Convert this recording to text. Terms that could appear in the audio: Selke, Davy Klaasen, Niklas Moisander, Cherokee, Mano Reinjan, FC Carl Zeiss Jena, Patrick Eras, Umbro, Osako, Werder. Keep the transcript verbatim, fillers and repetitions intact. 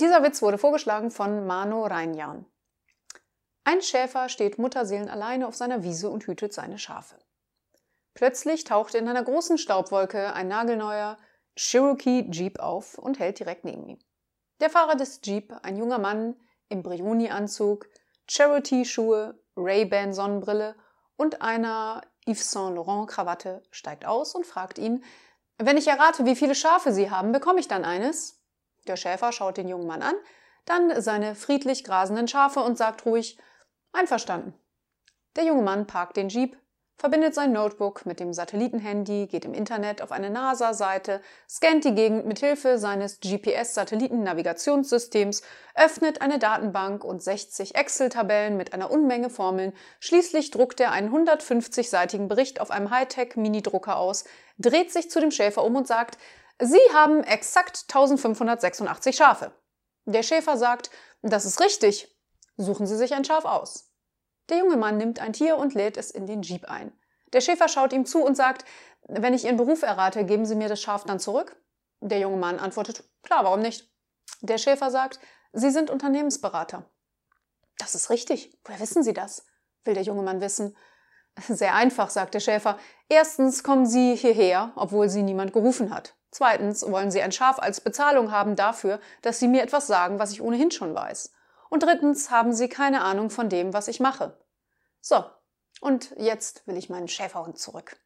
Dieser Witz wurde vorgeschlagen von Mano Reinjan. Ein Schäfer steht mutterseelenalleine auf seiner Wiese und hütet seine Schafe. Plötzlich taucht in einer großen Staubwolke ein nagelneuer Cherokee Jeep auf und hält direkt neben ihm. Der Fahrer des Jeep, ein junger Mann im Brioni-Anzug, Cherokee-Schuhe, Ray-Ban-Sonnenbrille und einer Yves Saint-Laurent-Krawatte, steigt aus und fragt ihn: Wenn ich errate, wie viele Schafe Sie haben, bekomme ich dann eines? Der Schäfer schaut den jungen Mann an, dann seine friedlich grasenden Schafe und sagt ruhig: Einverstanden. Der junge Mann parkt den Jeep, verbindet sein Notebook mit dem Satellitenhandy, geht im Internet auf eine NASA-Seite, scannt die Gegend mit Hilfe seines G P S-Satellitennavigationssystems, öffnet eine Datenbank und sechzig Excel-Tabellen mit einer Unmenge Formeln. Schließlich druckt er einen hundertfünfzigseitigen Bericht auf einem Hightech-Minidrucker aus, dreht sich zu dem Schäfer um und sagt: Sie haben exakt eintausendfünfhundertsechsundachtzig Schafe. Der Schäfer sagt: Das ist richtig. Suchen Sie sich ein Schaf aus. Der junge Mann nimmt ein Tier und lädt es in den Jeep ein. Der Schäfer schaut ihm zu und sagt: Wenn ich Ihren Beruf errate, geben Sie mir das Schaf dann zurück? Der junge Mann antwortet: Klar, warum nicht? Der Schäfer sagt: Sie sind Unternehmensberater. Das ist richtig. Woher wissen Sie das? Will der junge Mann wissen. Sehr einfach, sagt der Schäfer. Erstens kommen Sie hierher, obwohl Sie niemand gerufen hat. Zweitens wollen Sie ein Schaf als Bezahlung haben dafür, dass Sie mir etwas sagen, was ich ohnehin schon weiß. Und drittens haben Sie keine Ahnung von dem, was ich mache. So, und jetzt will ich meinen Schäferhund zurück.